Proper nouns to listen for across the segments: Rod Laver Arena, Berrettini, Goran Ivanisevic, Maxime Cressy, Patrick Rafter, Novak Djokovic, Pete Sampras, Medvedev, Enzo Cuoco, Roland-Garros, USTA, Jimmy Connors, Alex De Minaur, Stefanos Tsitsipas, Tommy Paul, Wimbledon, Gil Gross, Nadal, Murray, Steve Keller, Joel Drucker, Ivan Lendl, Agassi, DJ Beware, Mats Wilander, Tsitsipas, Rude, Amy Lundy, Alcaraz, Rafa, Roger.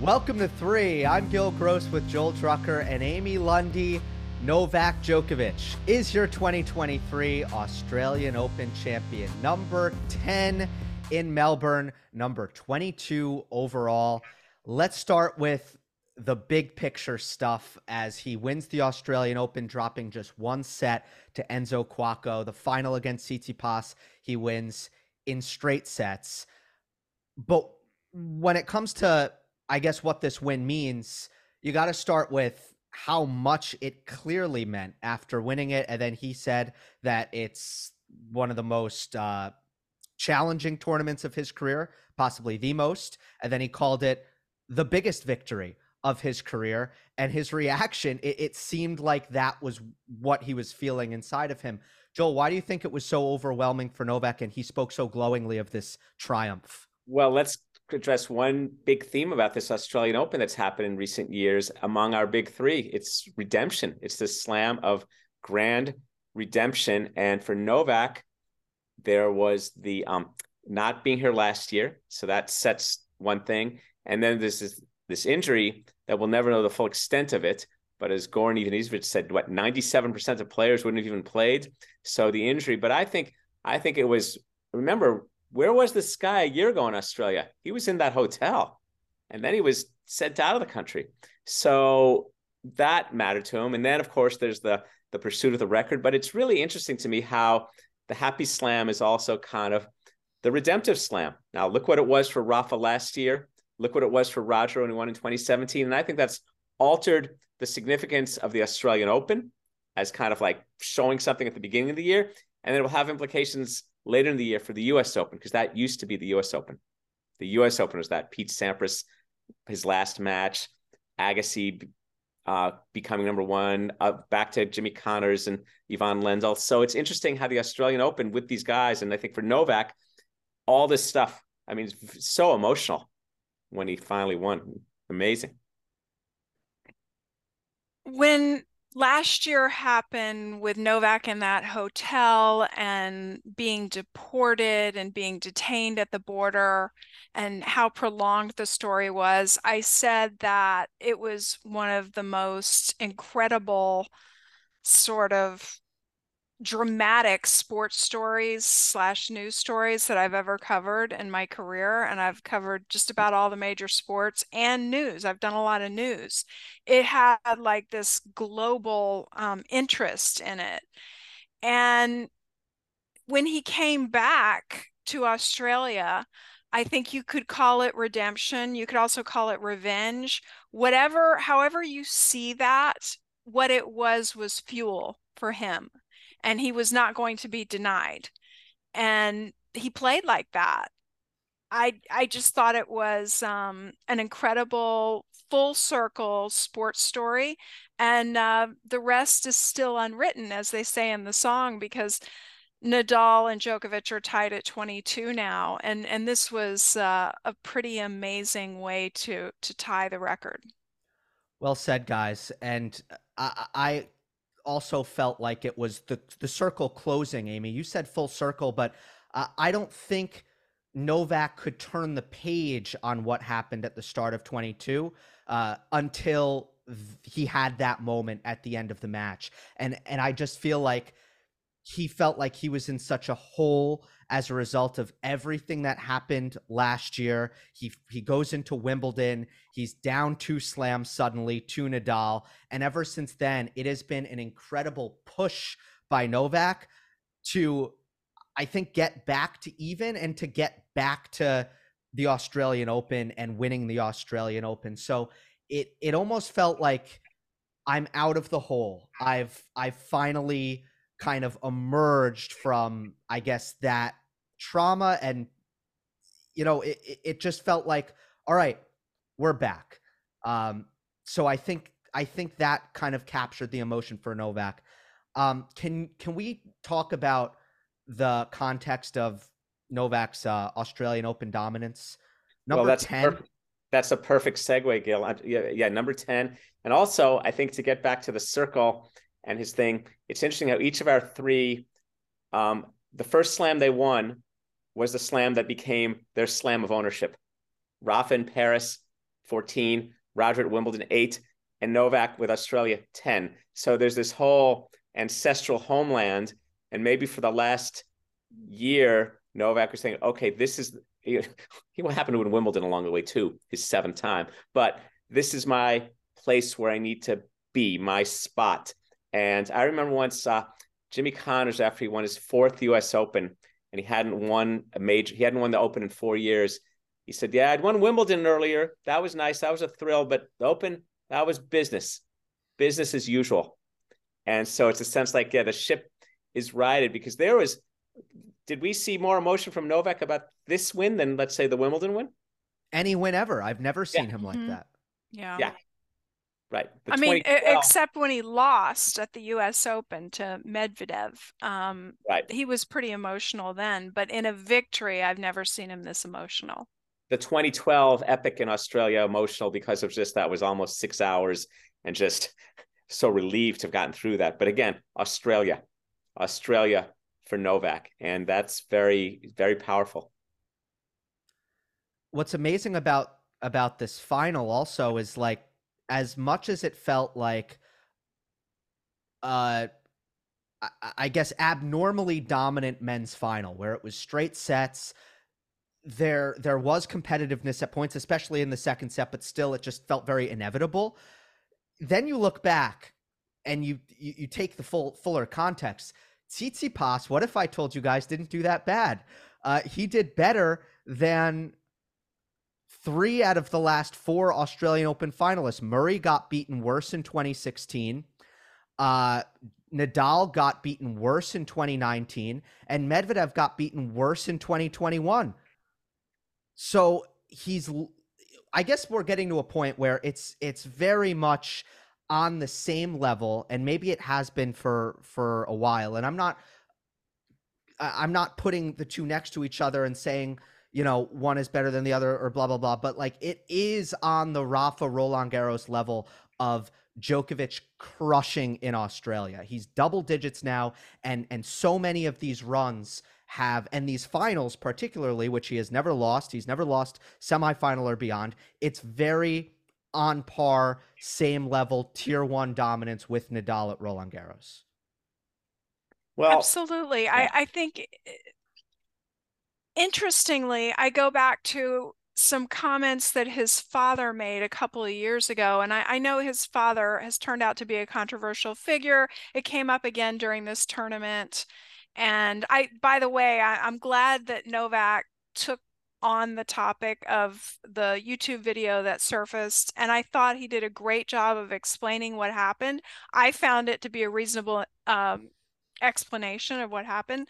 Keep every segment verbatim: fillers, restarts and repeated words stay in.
Welcome to Three. I'm Gil Gross with Joel Drucker and Amy Lundy. Novak Djokovic is your twenty twenty-three Australian Open champion, number ten in Melbourne, number twenty-two overall. Let's start with the big picture stuff as he wins the Australian Open, dropping just one set to Enzo Cuoco. The final against Tsitsipas, he wins in straight sets. But when it comes to, I guess, what this win means, you got to start with how much it clearly meant after winning it. And then he said that it's one of the most uh, challenging tournaments of his career, possibly the most. And then he called it the biggest victory of his career. And his reaction, it, it seemed like that was what he was feeling inside of him. Joel, why do you think it was so overwhelming for Novak and he spoke so glowingly of this triumph? Well, let's address one big theme about this Australian Open that's happened in recent years among our big three. It's redemption. It's this slam of grand redemption. And for Novak, there was the um, not being here last year. So that sets one thing. And then this is this injury that we'll never know the full extent of it. But as Goran Ivanisevic said, what, ninety-seven percent of players wouldn't have even played. So the injury, but I think, I think it was, remember, where was this guy a year ago in Australia? He was in that hotel, and then he was sent out of the country. So that mattered to him. And then, of course, there's the the pursuit of the record. But it's really interesting to me how the happy slam is also kind of the redemptive slam. Now, look what it was for Rafa last year. Look what it was for Roger when he won in twenty seventeen. And I think that's altered the significance of the Australian Open as kind of like showing something at the beginning of the year. And it will have implications later in the year for the U S Open, because that used to be the U S Open. The U S Open was that Pete Sampras, his last match, Agassi uh, becoming number one, uh, back to Jimmy Connors and Ivan Lendl. So it's interesting how the Australian Open with these guys, and I think for Novak, all this stuff, I mean, it's so emotional when he finally won. Amazing. When last year happened with Novak in that hotel and being deported and being detained at the border and how prolonged the story was, I said that it was one of the most incredible sort of dramatic sports stories slash news stories that I've ever covered in my career. And I've covered just about all the major sports and news. I've done a lot of news. It had like this global um, interest in it. And when he came back to Australia, I think you could call it redemption. You could also call it revenge, whatever, however you see that, what it was, was fuel for him. And he was not going to be denied. And he played like that. I I just thought it was um, an incredible full circle sports story. And uh, the rest is still unwritten, as they say in the song, because Nadal and Djokovic are tied at twenty-two now. And, and this was uh, a pretty amazing way to, to tie the record. Well said, guys. And I... I... also felt like it was the the circle closing. Amy, you said full circle, but uh, I don't think Novak could turn the page on what happened at the start of twenty-two uh, until th- he had that moment at the end of the match. And, and I just feel like he felt like he was in such a hole as a result of everything that happened last year. He he goes into Wimbledon. He's down two slams suddenly to Nadal. And ever since then, it has been an incredible push by Novak to, I think, get back to even and to get back to the Australian Open and winning the Australian Open. So it it almost felt like I'm out of the hole. I've I've finally kind of emerged from, I guess, that trauma. And, you know, it, it just felt like, all right, we're back. Um, So I think I think that kind of captured the emotion for Novak. Um, can can we talk about the context of Novak's uh, Australian Open dominance? Number well, that's ten. Perfect. That's a perfect segue, Gil. Yeah, yeah, number ten. And also, I think to get back to the circle and his thing, it's interesting how each of our three, um, the first slam they won was the slam that became their slam of ownership. Rafa in Paris, fourteen. Roger at Wimbledon, eight. And Novak with Australia, ten. So there's this whole ancestral homeland. And maybe for the last year, Novak was saying, okay, this is... He, he what happened to in Wimbledon along the way too, his seventh time. But this is my place where I need to be, my spot. And I remember once uh, Jimmy Connors, after he won his fourth U S Open, and he hadn't won a major, he hadn't won the Open in four years. He said, "Yeah, I'd won Wimbledon earlier. That was nice. That was a thrill. But the Open, that was business, business as usual." And so it's a sense like, yeah, the ship is righted because there was. Did we see more emotion from Novak about this win than, let's say, the Wimbledon win? Any win ever. I've never seen yeah. him like mm-hmm. that. Yeah. Yeah. Right. The I mean, except when he lost at the U S Open to Medvedev. Um, right. He was pretty emotional then, but in a victory, I've never seen him this emotional. The twenty twelve epic in Australia, emotional because of just that was almost six hours and just so relieved to have gotten through that. But again, Australia, Australia. for Novak. And that's very, very powerful. What's amazing about, about this final also is like, as much as it felt like, uh, I, I guess abnormally dominant men's final where it was straight sets, there, there was competitiveness at points, especially in the second set, but still it just felt very inevitable. Then you look back and you, you, you take the full, fuller context. Tsitsipas, what if I told you guys, didn't do that bad? Uh, he did better than three out of the last four Australian Open finalists. Murray got beaten worse in twenty sixteen. Uh, Nadal got beaten worse in twenty nineteen. And Medvedev got beaten worse in twenty twenty-one. So he's, I guess we're getting to a point where it's it's very much... on the same level, and maybe it has been for for a while, and I'm not I'm not putting the two next to each other and saying, you know, one is better than the other or blah blah blah, but like it is on the Rafa Roland-Garros level of Djokovic crushing in Australia. He's double digits now, and and so many of these runs have, and these finals particularly, which he has never lost, he's never lost semifinal or beyond. It's very on par, same level, tier one dominance with Nadal at Roland Garros. Well, absolutely. Yeah. I, I think, interestingly, I go back to some comments that his father made a couple of years ago. And I, I know his father has turned out to be a controversial figure. It came up again during this tournament. And I, by the way, I, I'm glad that Novak took on the topic of the YouTube video that surfaced, and I thought he did a great job of explaining what happened. I found it to be a reasonable um, explanation of what happened,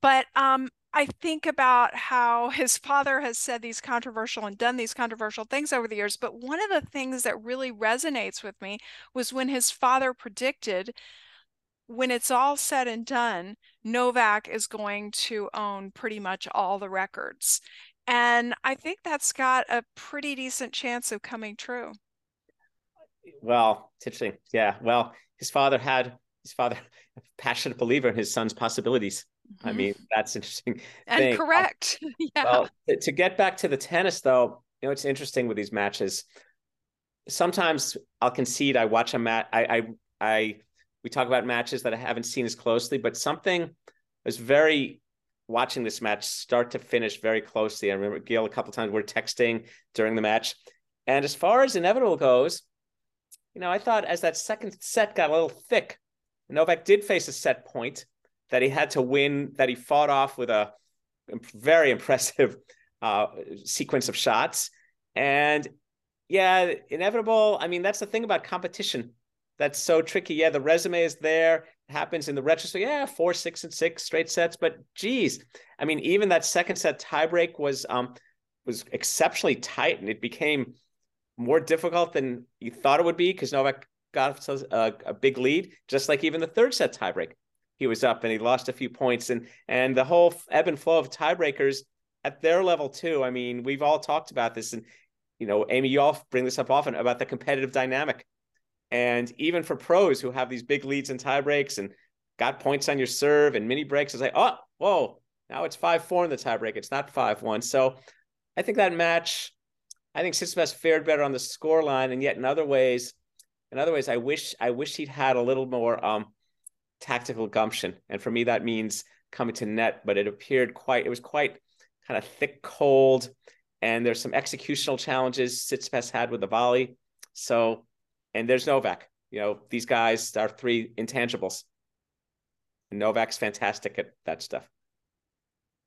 but um, I think about how his father has said these controversial and done these controversial things over the years, but one of the things that really resonates with me was when his father predicted, when it's all said and done, Novak is going to own pretty much all the records. And I think that's got a pretty decent chance of coming true. Well, it's interesting. Yeah. Well, his father had his father, a passionate believer in his son's possibilities. Mm-hmm. I mean, that's interesting. And thing. correct. Uh, yeah. Well, to get back to the tennis, though, you know, it's interesting with these matches. Sometimes I'll concede. I watch a match. I, I, I, we talk about matches that I haven't seen as closely, but something was very. Watching this match start to finish very closely. I remember, Gil, a couple of times we're texting during the match. And as far as inevitable goes, you know, I thought as that second set got a little thick, Novak did face a set point that he had to win, that he fought off with a very impressive uh, sequence of shots. And yeah, inevitable. I mean, that's the thing about competition. That's so tricky. Yeah, the resume is there. Happens in the retrospect. Yeah, four, six, and six straight sets. But geez, I mean, even that second set tiebreak was um was exceptionally tight, and it became more difficult than you thought it would be because Novak got a, a big lead, just like even the third set tiebreak. He was up and he lost a few points. And and the whole ebb and flow of tiebreakers at their level too. I mean, we've all talked about this. And, you know, Amy, you all bring this up often about the competitive dynamic. And even for pros who have these big leads and tiebreaks and got points on your serve and mini breaks, it's like, oh, whoa, now it's five four in the tiebreak. It's not five one. So I think that match, I think Tsitsipas fared better on the score line. And yet in other ways, in other ways, I wish I wish he'd had a little more um, tactical gumption. And for me, that means coming to net, but it appeared quite, it was quite kind of thick, cold. And there's some executional challenges Tsitsipas had with the volley. So, and there's Novak, you know, these guys are three intangibles. And Novak's fantastic at that stuff.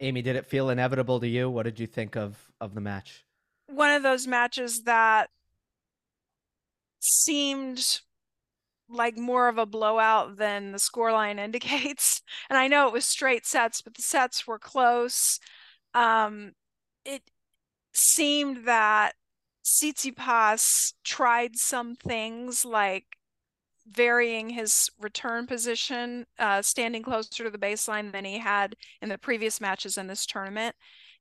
Amy, did it feel inevitable to you? What did you think of of the match? One of those matches that seemed like more of a blowout than the scoreline indicates. And I know it was straight sets, but the sets were close. Um, it seemed that Tsitsipas tried some things like varying his return position, uh, standing closer to the baseline than he had in the previous matches in this tournament,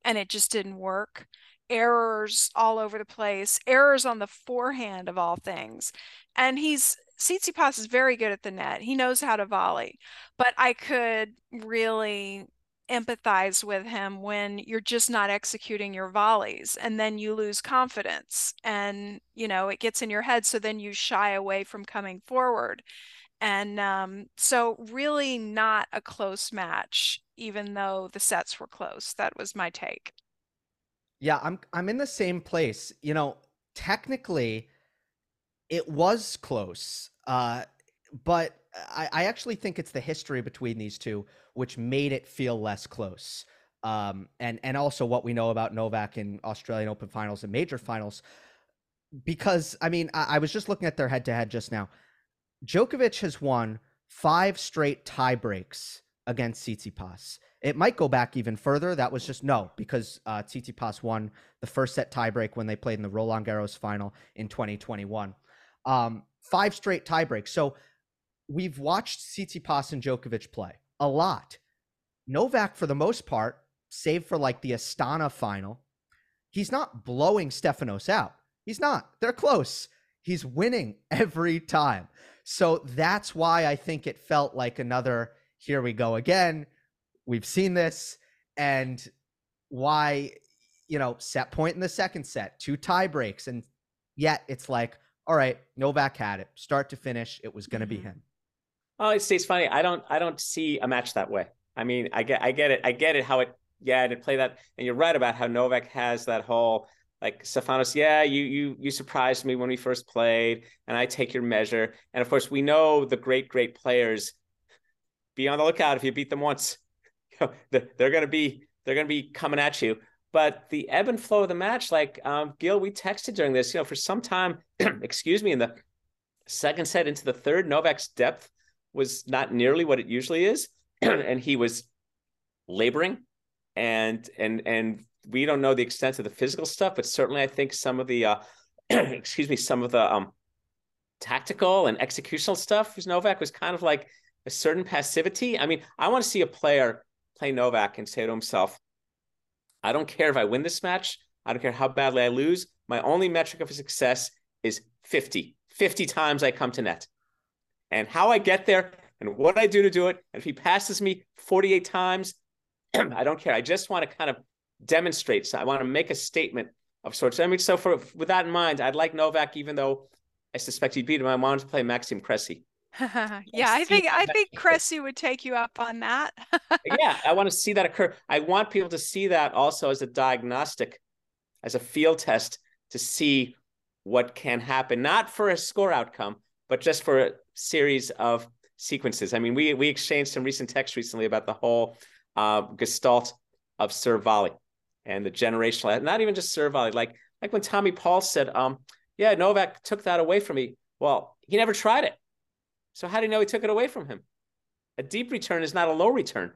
and it just didn't work. Errors all over the place, errors on the forehand of all things. And he's, Tsitsipas is very good at the net. He knows how to volley, but I could really empathize with him when you're just not executing your volleys, and then you lose confidence, and you know it gets in your head, so then you shy away from coming forward. And um so really not a close match, even though the sets were close. That was my take. Yeah, I'm I'm in the same place. You know, technically it was close, uh but I, I actually think it's the history between these two which made it feel less close. Um, and, and also what we know about Novak in Australian Open finals and major finals. Because, I mean, I, I was just looking at their head-to-head just now. Djokovic has won five straight tie breaks against Tsitsipas. It might go back even further. That was just no, because uh, Tsitsipas won the first set tiebreak when they played in the Roland-Garros final in twenty twenty-one. Um, five straight tie breaks. So we've watched Tsitsipas and Djokovic play a lot. Novak, for the most part, save for like the Astana final, he's not blowing Stefanos out. He's not. They're close. He's winning every time. So that's why I think it felt like another, here we go again. We've seen this. And why, you know, set point in the second set, two tie breaks. And yet it's like, all right, Novak had it. Start to finish, it was going to mm-hmm. be him. Oh, it's, it's funny. I don't, I don't see a match that way. I mean, I get, I get it. I get it. How it, yeah, to play that. And you're right about how Novak has that whole, like Stefanos. Yeah. You, you, you surprised me when we first played and I take your measure. And of course we know the great, great players, be on the lookout. If you beat them once, you know, they're, they're going to be, they're going to be coming at you. But the ebb and flow of the match, like um, Gil, we texted during this, you know, for some time, excuse me, in the second set into the third, Novak's depth was not nearly what it usually is. And he was laboring and, and, and we don't know the extent of the physical stuff, but certainly I think some of the, uh, excuse me, some of the um, tactical and executional stuff was Novak was kind of like a certain passivity. I mean, I want to see a player play Novak and say to himself, I don't care if I win this match. I don't care how badly I lose. My only metric of success is fifty, fifty times I come to net. And how I get there and what I do to do it. And if he passes me forty-eight times, I don't care. I just want to kind of demonstrate. So I want to make a statement of sorts. I mean, so for, with that in mind, I'd like Novak, even though I suspect he'd beat him, I wanted to play Maxime Cressy. yeah, I think I think Cressy would take you up on that. yeah, I want to see that occur. I want people to see that also as a diagnostic, as a field test to see what can happen, not for a score outcome, but just for a series of sequences. I mean, we we exchanged some recent texts recently about the whole uh, gestalt of serve volley and the generational, not even just serve volley, like like when Tommy Paul said, um, yeah, Novak took that away from me. Well, he never tried it. So how do you know he took it away from him? A deep return is not a low return.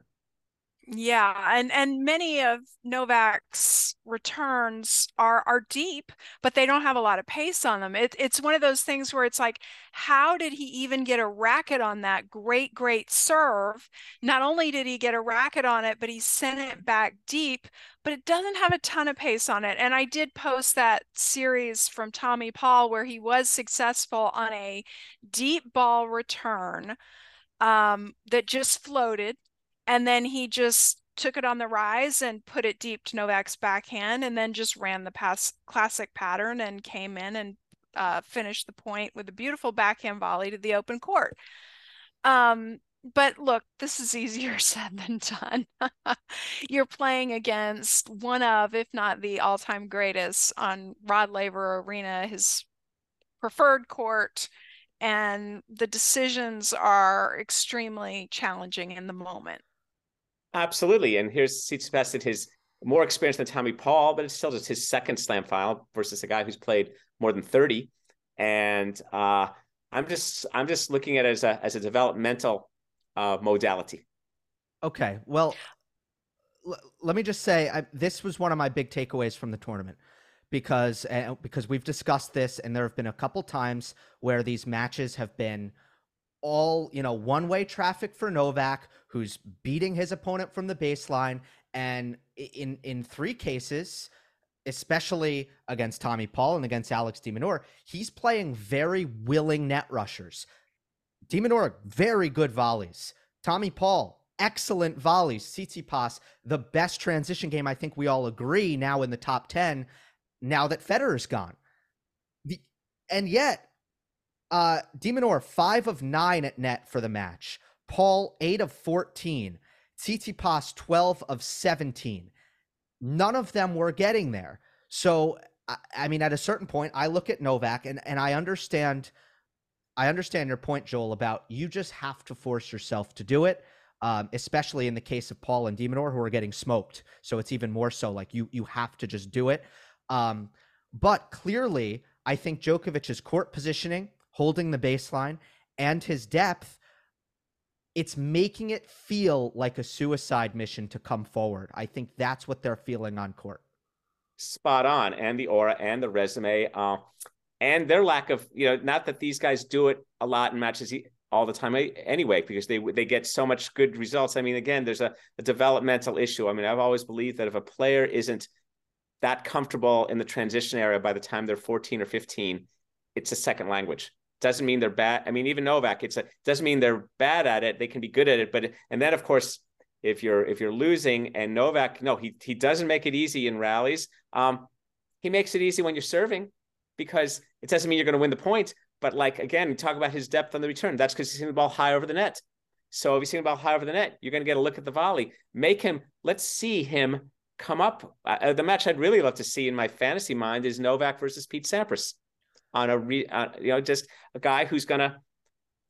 Yeah, and and many of Novak's returns are are deep, but they don't have a lot of pace on them. It, it's one of those things where it's like, how did he even get a racket on that great, great serve? Not only did he get a racket on it, but he sent it back deep, but it doesn't have a ton of pace on it. And I did post that series from Tommy Paul where he was successful on a deep ball return um, that just floated. And then he just took it on the rise and put it deep to Novak's backhand and then just ran the pass, classic pattern and came in and uh, finished the point with a beautiful backhand volley to the open court. Um, But look, this is easier said than done. You're playing against one of, if not the all-time greatest on Rod Laver Arena, his preferred court, and the decisions are extremely challenging in the moment. Absolutely. And here's Tsitsipas at his more experience than Tommy Paul, but it's still just his second slam final versus a guy who's played more than thirty. And uh, I'm just I'm just looking at it as a as a developmental Uh, modality. Okay. Well, l- let me just say, I, this was one of my big takeaways from the tournament because, uh, because we've discussed this and there have been a couple times where these matches have been all, you know, one way traffic for Novak, who's beating his opponent from the baseline. And in, in three cases, especially against Tommy Paul and against Alex De Minaur, he's playing very willing net rushers. De Minaur, very good volleys. Tommy Paul, excellent volleys. Tsitsipas, the best transition game. I think we all agree now in the top ten, now that Federer's gone. The, and yet, uh, De Minaur, five of nine at net for the match. Paul, eight of fourteen. Tsitsipas, twelve of seventeen. None of them were getting there. So, I, I mean, at a certain point, I look at Novak and, and I understand... I understand your point, Joel, about you just have to force yourself to do it, um, especially in the case of Paul and De Minaur, who are getting smoked. So it's even more so like you you have to just do it. Um, but clearly, I think Djokovic's court positioning, holding the baseline, and his depth, it's making it feel like a suicide mission to come forward. I think that's what they're feeling on court. Spot on. And the aura and the resume. Uh... And their lack of, you know, not that these guys do it a lot in matches all the time anyway, because they they get so much good results. I mean, again, there's a, a developmental issue. I mean, I've always believed that if a player isn't that comfortable in the transition area by the time they're fourteen or fifteen, it's a second language. Doesn't mean they're bad. I mean, even Novak, it's a, doesn't mean they're bad at it. They can be good at it. But and then, of course, if you're if you're losing and Novak, no, he he doesn't make it easy in rallies. Um, he makes it easy when you're serving, because it doesn't mean you're going to win the point. But like, again, talk about his depth on the return. That's because he's hitting the ball high over the net. So if he's hitting the ball high over the net, you're going to get a look at the volley. Make him, let's see him come up. Uh, the match I'd really love to see in my fantasy mind is Novak versus Pete Sampras on a, re, uh, you know, just a guy who's going to,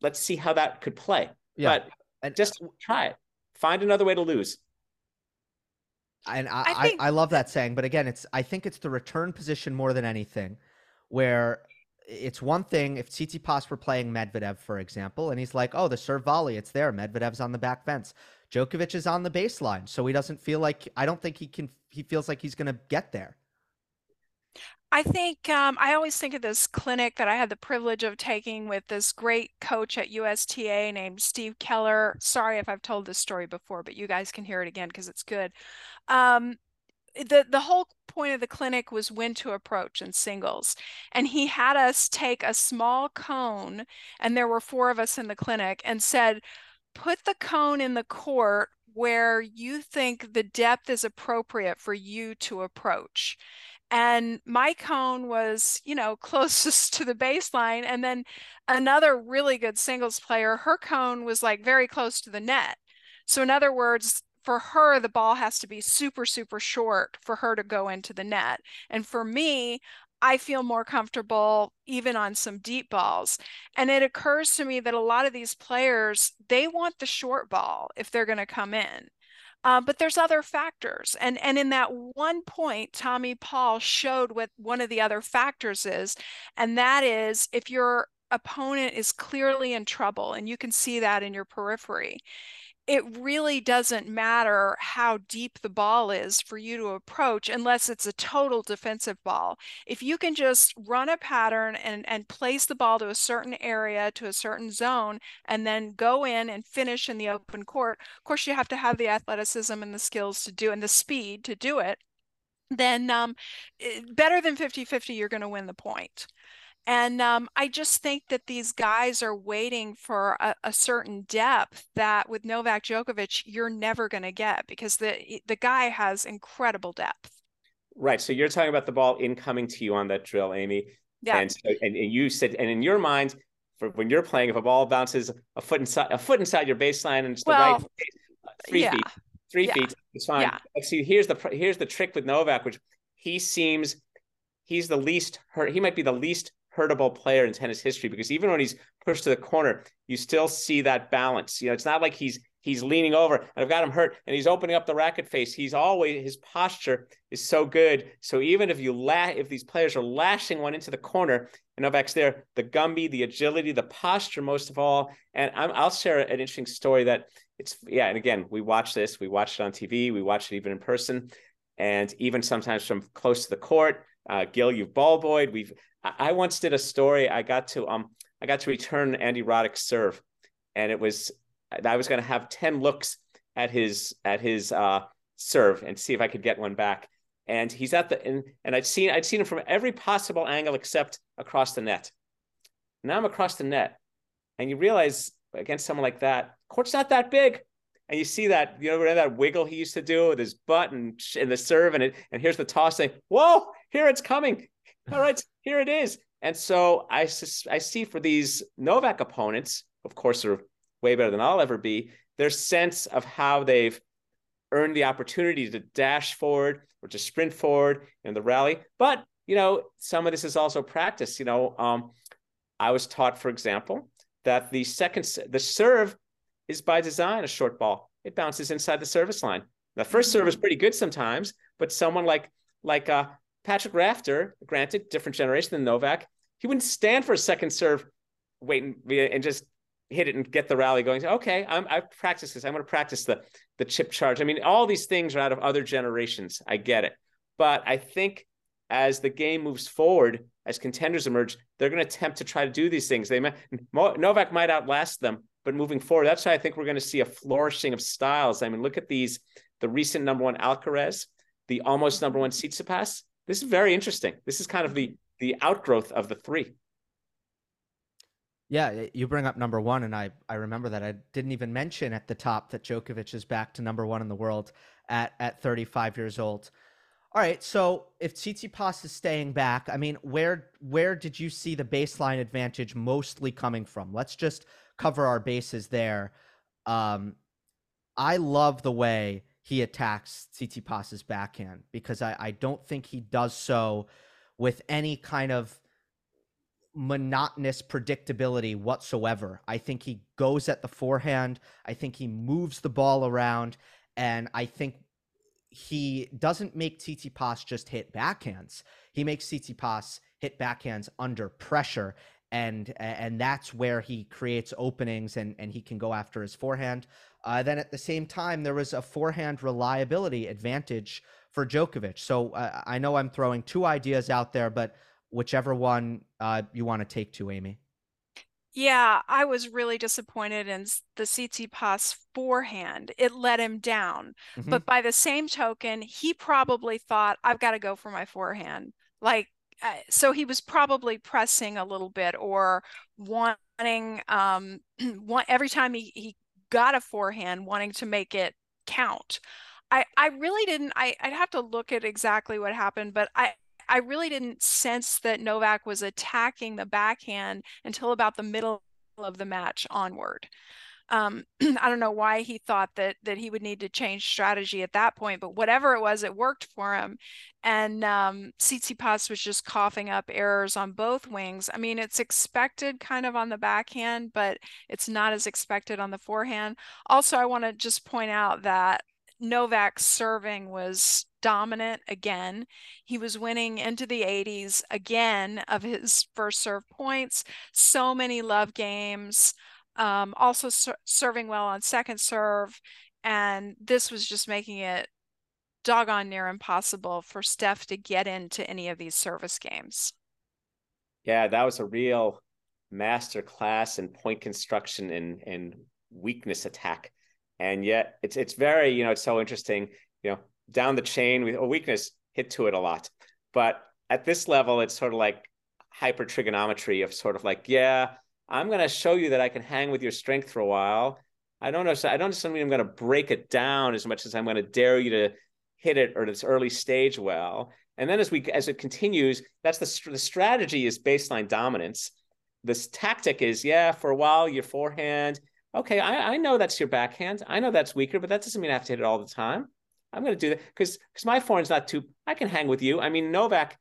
let's see how that could play. Yeah. But and, just try it. Find another way to lose. And I, I, think- I, I love that saying. But again, it's I think it's the return position more than anything, where it's one thing if Tsitsipas were playing Medvedev, for example, and he's like, oh, the serve volley, it's there. Medvedev's on the back fence. Djokovic is on the baseline. So he doesn't feel like, I don't think he can, he feels like he's going to get there. I think, um, I always think of this clinic that I had the privilege of taking with this great coach at U S T A named Steve Keller. Sorry if I've told this story before, but you guys can hear it again because it's good. Um, the the whole point of the clinic was when to approach in singles, and he had us take a small cone, and there were four of us in the clinic, and said, put the cone in the court where you think the depth is appropriate for you to approach. And my cone was, you know, closest to the baseline. And then another really good singles player, her cone was like very close to the net. So in other words, for her, the ball has to be super, super short for her to go into the net. And for me, I feel more comfortable even on some deep balls. And it occurs to me that a lot of these players, they want the short ball if they're going to come in. Uh, but there's other factors. And, and in that one point, Tommy Paul showed what one of the other factors is. And that is if your opponent is clearly in trouble, and you can see that in your periphery, it really doesn't matter how deep the ball is for you to approach unless it's a total defensive ball. If you can just run a pattern and, and place the ball to a certain area, to a certain zone, and then go in and finish in the open court, of course you have to have the athleticism and the skills to do and the speed to do it, then um, better than fifty fifty, you're going to win the point. And um, I just think that these guys are waiting for a, a certain depth that with Novak Djokovic, you're never going to get because the the guy has incredible depth. Right. So you're talking about the ball incoming to you on that drill, Amy. Yeah. And, so, and, and you said, and in your mind, for when you're playing, if a ball bounces a foot inside a foot inside your baseline and it's the well, right three yeah. feet, three yeah. feet, it's fine. Yeah. See, here's the here's the trick with Novak, which he seems he's the least hurt. He might be the least hurtable player in tennis history, because even when he's pushed to the corner, you still see that balance. You know, it's not like he's he's leaning over and I've got him hurt and he's opening up the racket face. He's always, his posture is so good. So even if you la- if these players are lashing one into the corner, and Novak's there, the Gumby, the agility, the posture, most of all. And I'm, I'll share an interesting story that it's yeah. And again, we watch this, we watch it on T V, we watch it even in person, and even sometimes from close to the court. Uh, Gil, you've ball boyed. We've. I once did a story. I got to um I got to return Andy Roddick's serve, and it was I was going to have ten looks at his at his uh serve and see if I could get one back. And he's at the and, and I'd seen I'd seen him from every possible angle except across the net. Now I'm across the net, and you realize against someone like that, court's not that big, and you see that you know that wiggle he used to do with his butt and and the serve and it and here's the toss saying, whoa, here it's coming. All right, here it is. And so I, I see for these Novak opponents, of course, are way better than I'll ever be, their sense of how they've earned the opportunity to dash forward or to sprint forward in the rally. But, you know, some of this is also practice. You know, um, I was taught, for example, that the second, the serve is by design a short ball. It bounces inside the service line. The first serve is pretty good sometimes, but someone like, like, uh, Patrick Rafter, granted, different generation than Novak, he wouldn't stand for a second serve, wait and, and just hit it and get the rally going. Okay, I'm, I've practiced this. I'm going to practice the, the chip charge. I mean, all these things are out of other generations. I get it. But I think as the game moves forward, as contenders emerge, they're going to attempt to try to do these things. They may, Novak might outlast them, but moving forward, that's why I think we're going to see a flourishing of styles. I mean, look at these, the recent number one Alcaraz, the almost number one Tsitsipas. This is very interesting. This is kind of the the outgrowth of the three. Yeah, you bring up number one, and I, I remember that I didn't even mention at the top that Djokovic is back to number one in the world at, at thirty-five years old. All right, so if Tsitsipas is staying back, I mean, where where did you see the baseline advantage mostly coming from? Let's just cover our bases there. Um, I love the way he attacks Tsitsipas's backhand, because I, I don't think he does so with any kind of monotonous predictability whatsoever. I think he goes at the forehand. I think he moves the ball around. And I think he doesn't make Tsitsipas just hit backhands. He makes Tsitsipas hit backhands under pressure. And and that's where he creates openings and, and he can go after his forehand. Uh, then at the same time, there was a forehand reliability advantage for Djokovic. So uh, I know I'm throwing two ideas out there, but whichever one uh, you want to take to, Amy. Yeah, I was really disappointed in the Tsitsipas forehand. It let him down. Mm-hmm. But by the same token, he probably thought, I've got to go for my forehand. Like, uh, so he was probably pressing a little bit or wanting, um, one, every time he, he got a forehand, wanting to make it count. I, I really didn't, I, I'd have to look at exactly what happened, but I, I really didn't sense that Novak was attacking the backhand until about the middle of the match onward. Um, I don't know why he thought that that he would need to change strategy at that point, but whatever it was, it worked for him. And um, Tsitsipas was just coughing up errors on both wings. I mean, it's expected kind of on the backhand, but it's not as expected on the forehand. Also, I want to just point out that Novak's serving was dominant again. He was winning into the eighties again of his first serve points. So many love games, um, also ser- serving well on second serve. And this was just making it doggone near impossible for Steph to get into any of these service games. Yeah, that was a real masterclass in point construction and, and weakness attack. And yet it's, it's very, you know, it's so interesting, you know, down the chain with a weakness hit to it a lot, but at this level, it's sort of like hyper trigonometry of sort of like, yeah, I'm going to show you that I can hang with your strength for a while. I don't know. I don't necessarily, I'm going to break it down as much as I'm going to dare you to hit it or this early stage. Well, and then as we, as it continues, that's the, the strategy is baseline dominance. This tactic is, yeah, for a while, your forehand, okay, I, I know that's your backhand. I know that's weaker, but that doesn't mean I have to hit it all the time. I'm going to do that because because my forehand's not too, I can hang with you. I mean, Novak,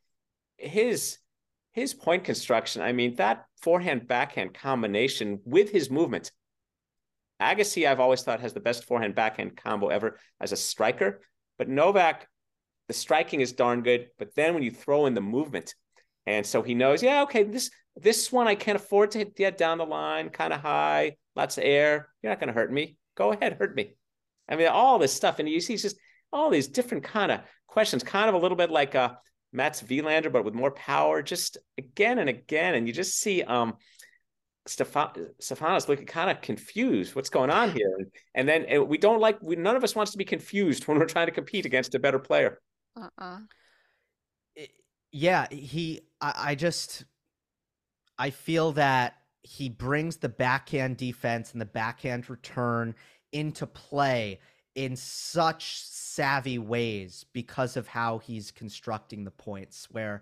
his his point construction, I mean, that forehand-backhand combination with his movement. Agassi, I've always thought, has the best forehand-backhand combo ever as a striker. But Novak, the striking is darn good. But then when you throw in the movement, and so he knows, yeah, okay, this this one I can't afford to hit yet down the line, kind of high, lots of air. You're not going to hurt me. Go ahead, hurt me. I mean, all this stuff. And you see just all these different kind of questions, kind of a little bit like uh, Mats Wilander, but with more power, just again and again. And you just see um, Stefan, Stefanos looking kind of confused. What's going on here? And, and then and we don't like, we, none of us wants to be confused when we're trying to compete against a better player. Uh-uh. It, yeah, he, I, I just, I feel that he brings the backhand defense and the backhand return into play in such savvy ways because of how he's constructing the points, where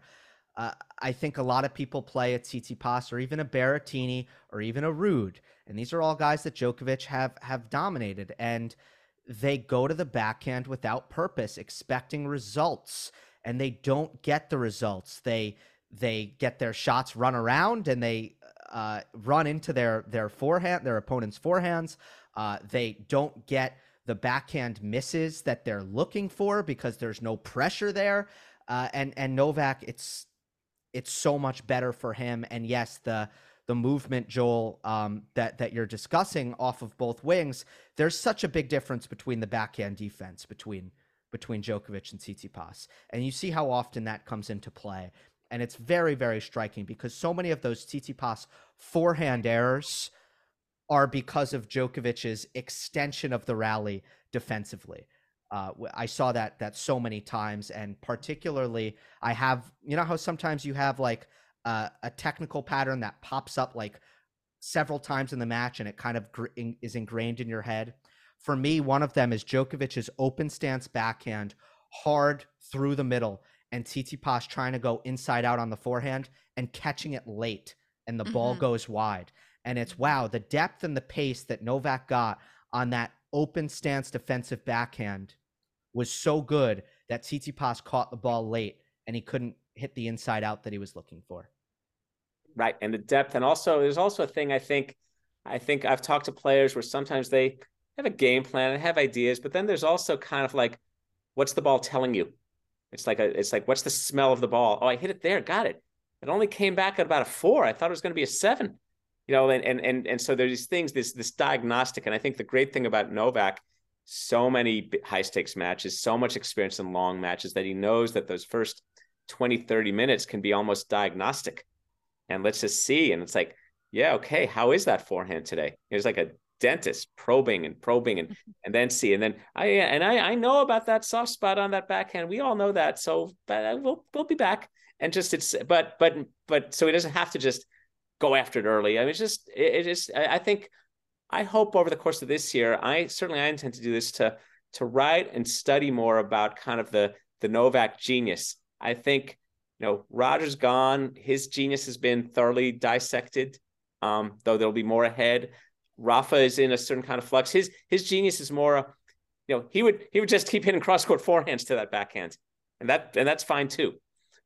uh, I think a lot of people play at Tsitsipas or even a Berrettini or even a Rude. And these are all guys that Djokovic have, have dominated, and they go to the backhand without purpose, expecting results, and they don't get the results. They, they get their shots run around and they uh, run into their, their forehand, their opponent's forehands. Uh, they don't get the backhand misses that they're looking for because there's no pressure there. Uh, and, and Novak, it's, it's so much better for him. And yes, the, the movement, Joel, um, that, that you're discussing off of both wings, there's such a big difference between the backhand defense between, between Djokovic and Tsitsipas. And you see how often that comes into play. And it's very, very striking because so many of those Tsitsipas forehand errors are because of Djokovic's extension of the rally defensively. Uh, I saw that that so many times, and particularly I have, you know how sometimes you have like uh, a technical pattern that pops up like several times in the match and it kind of gr- in, is ingrained in your head? For me, one of them is Djokovic's open stance backhand, hard through the middle, and Tsitsipas trying to go inside out on the forehand and catching it late, and the mm-hmm. ball goes wide. And it's, wow, the depth and the pace that Novak got on that open stance defensive backhand was so good that Tsitsipas caught the ball late and he couldn't hit the inside out that he was looking for. Right, and the depth. And also, there's also a thing I think, I think I've talked to players where sometimes they have a game plan and have ideas, but then there's also kind of like, what's the ball telling you? It's like, a, it's like, what's the smell of the ball? Oh, I hit it there, got it. It only came back at about a four. I thought it was going to be a seven. You know, and, and and and so there's these things, this this diagnostic. And I think the great thing about Novak, so many high stakes matches, so much experience in long matches, that he knows that those first twenty, thirty minutes can be almost diagnostic. And let's just see. And it's like, yeah, okay, how is that forehand today? It was like a dentist probing and probing and and then see and then I and I I know about that soft spot on that backhand. We all know that, so but we'll we'll be back. And just it's but but but so he doesn't have to just go after it early. I mean, it's just it, it is. I think I hope over the course of this year, I certainly I intend to do this to to write and study more about kind of the the Novak genius. I think you know Roger's gone. His genius has been thoroughly dissected, um, though there'll be more ahead. Rafa is in a certain kind of flux. His his genius is more, you know, he would he would just keep hitting cross court forehands to that backhand, and that and that's fine too.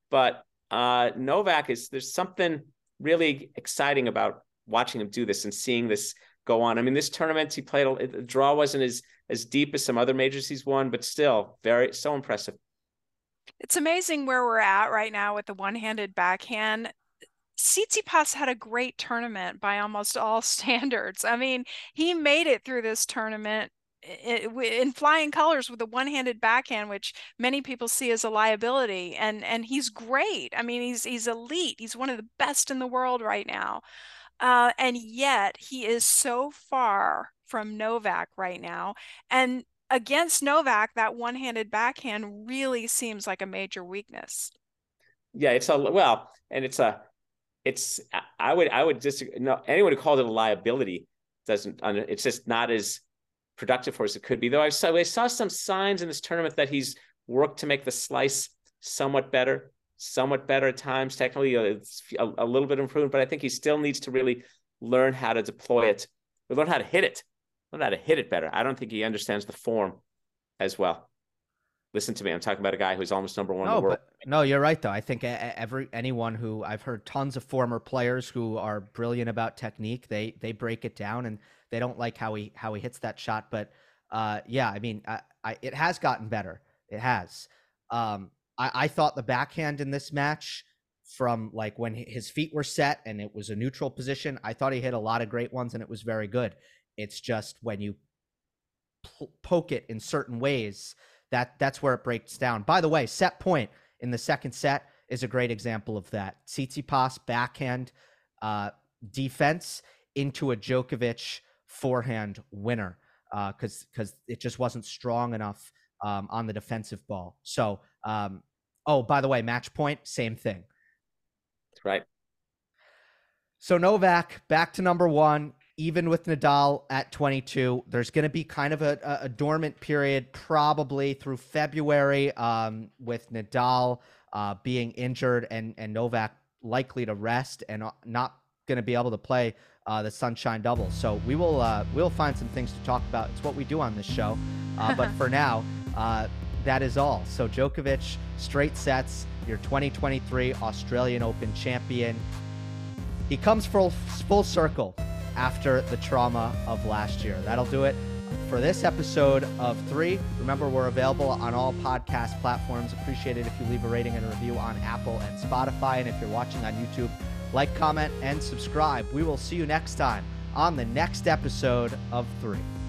But uh, Novak is there's something really exciting about watching him do this and seeing this go on. I mean, this tournament he played a the draw wasn't as as deep as some other majors he's won, but still very so impressive. It's amazing where we're at right now with the one-handed backhand. Tsitsipas had a great tournament by almost all standards. I mean, he made it through this tournament in flying colors with a one-handed backhand, which many people see as a liability. And and he's great. I mean, he's he's elite. He's one of the best in the world right now. Uh, and yet he is so far from Novak right now. And against Novak, that one-handed backhand really seems like a major weakness. Yeah, it's a well, and it's a. It's I would I would disagree. No, anyone who calls it a liability doesn't. It's just not as productive for us as it could be. Though I saw I saw some signs in this tournament that he's worked to make the slice somewhat better, somewhat better at times. Technically, it's a, a little bit improved, but I think he still needs to really learn how to deploy it, learn how to hit it, learn how to hit it better. I don't think he understands the form as well. Listen to me. I'm talking about a guy who's almost number one no, in the world. But, no, you're right, though. I think every anyone who I've heard tons of former players who are brilliant about technique, they they break it down and they don't like how he how he hits that shot. But uh, yeah, I mean, I, I, it has gotten better. It has. Um, I, I thought the backhand in this match from like when his feet were set and it was a neutral position, I thought he hit a lot of great ones and it was very good. It's just when you po- poke it in certain ways, That that's where it breaks down. By the way, set point in the second set is a great example of that. Tsitsipas backhand uh, defense into a Djokovic forehand winner because uh, because it just wasn't strong enough um, on the defensive ball. So, um, oh, by the way, match point, same thing. That's right. So Novak back to number one. Even with Nadal at twenty-two, there's going to be kind of a, a dormant period probably through February um, with Nadal uh, being injured and, and Novak likely to rest and not going to be able to play uh, the Sunshine Double. So we will uh, we'll find some things to talk about. It's what we do on this show. Uh, but for now, uh, that is all. So Djokovic, straight sets, your twenty twenty-three Australian Open champion. He comes full, full circle after the trauma of last year. That'll do it for this episode of Three. Remember, we're available on all podcast platforms. Appreciate it if you leave a rating and a review on Apple and Spotify. And if you're watching on YouTube, like, comment, and subscribe. We will see you next time on the next episode of Three.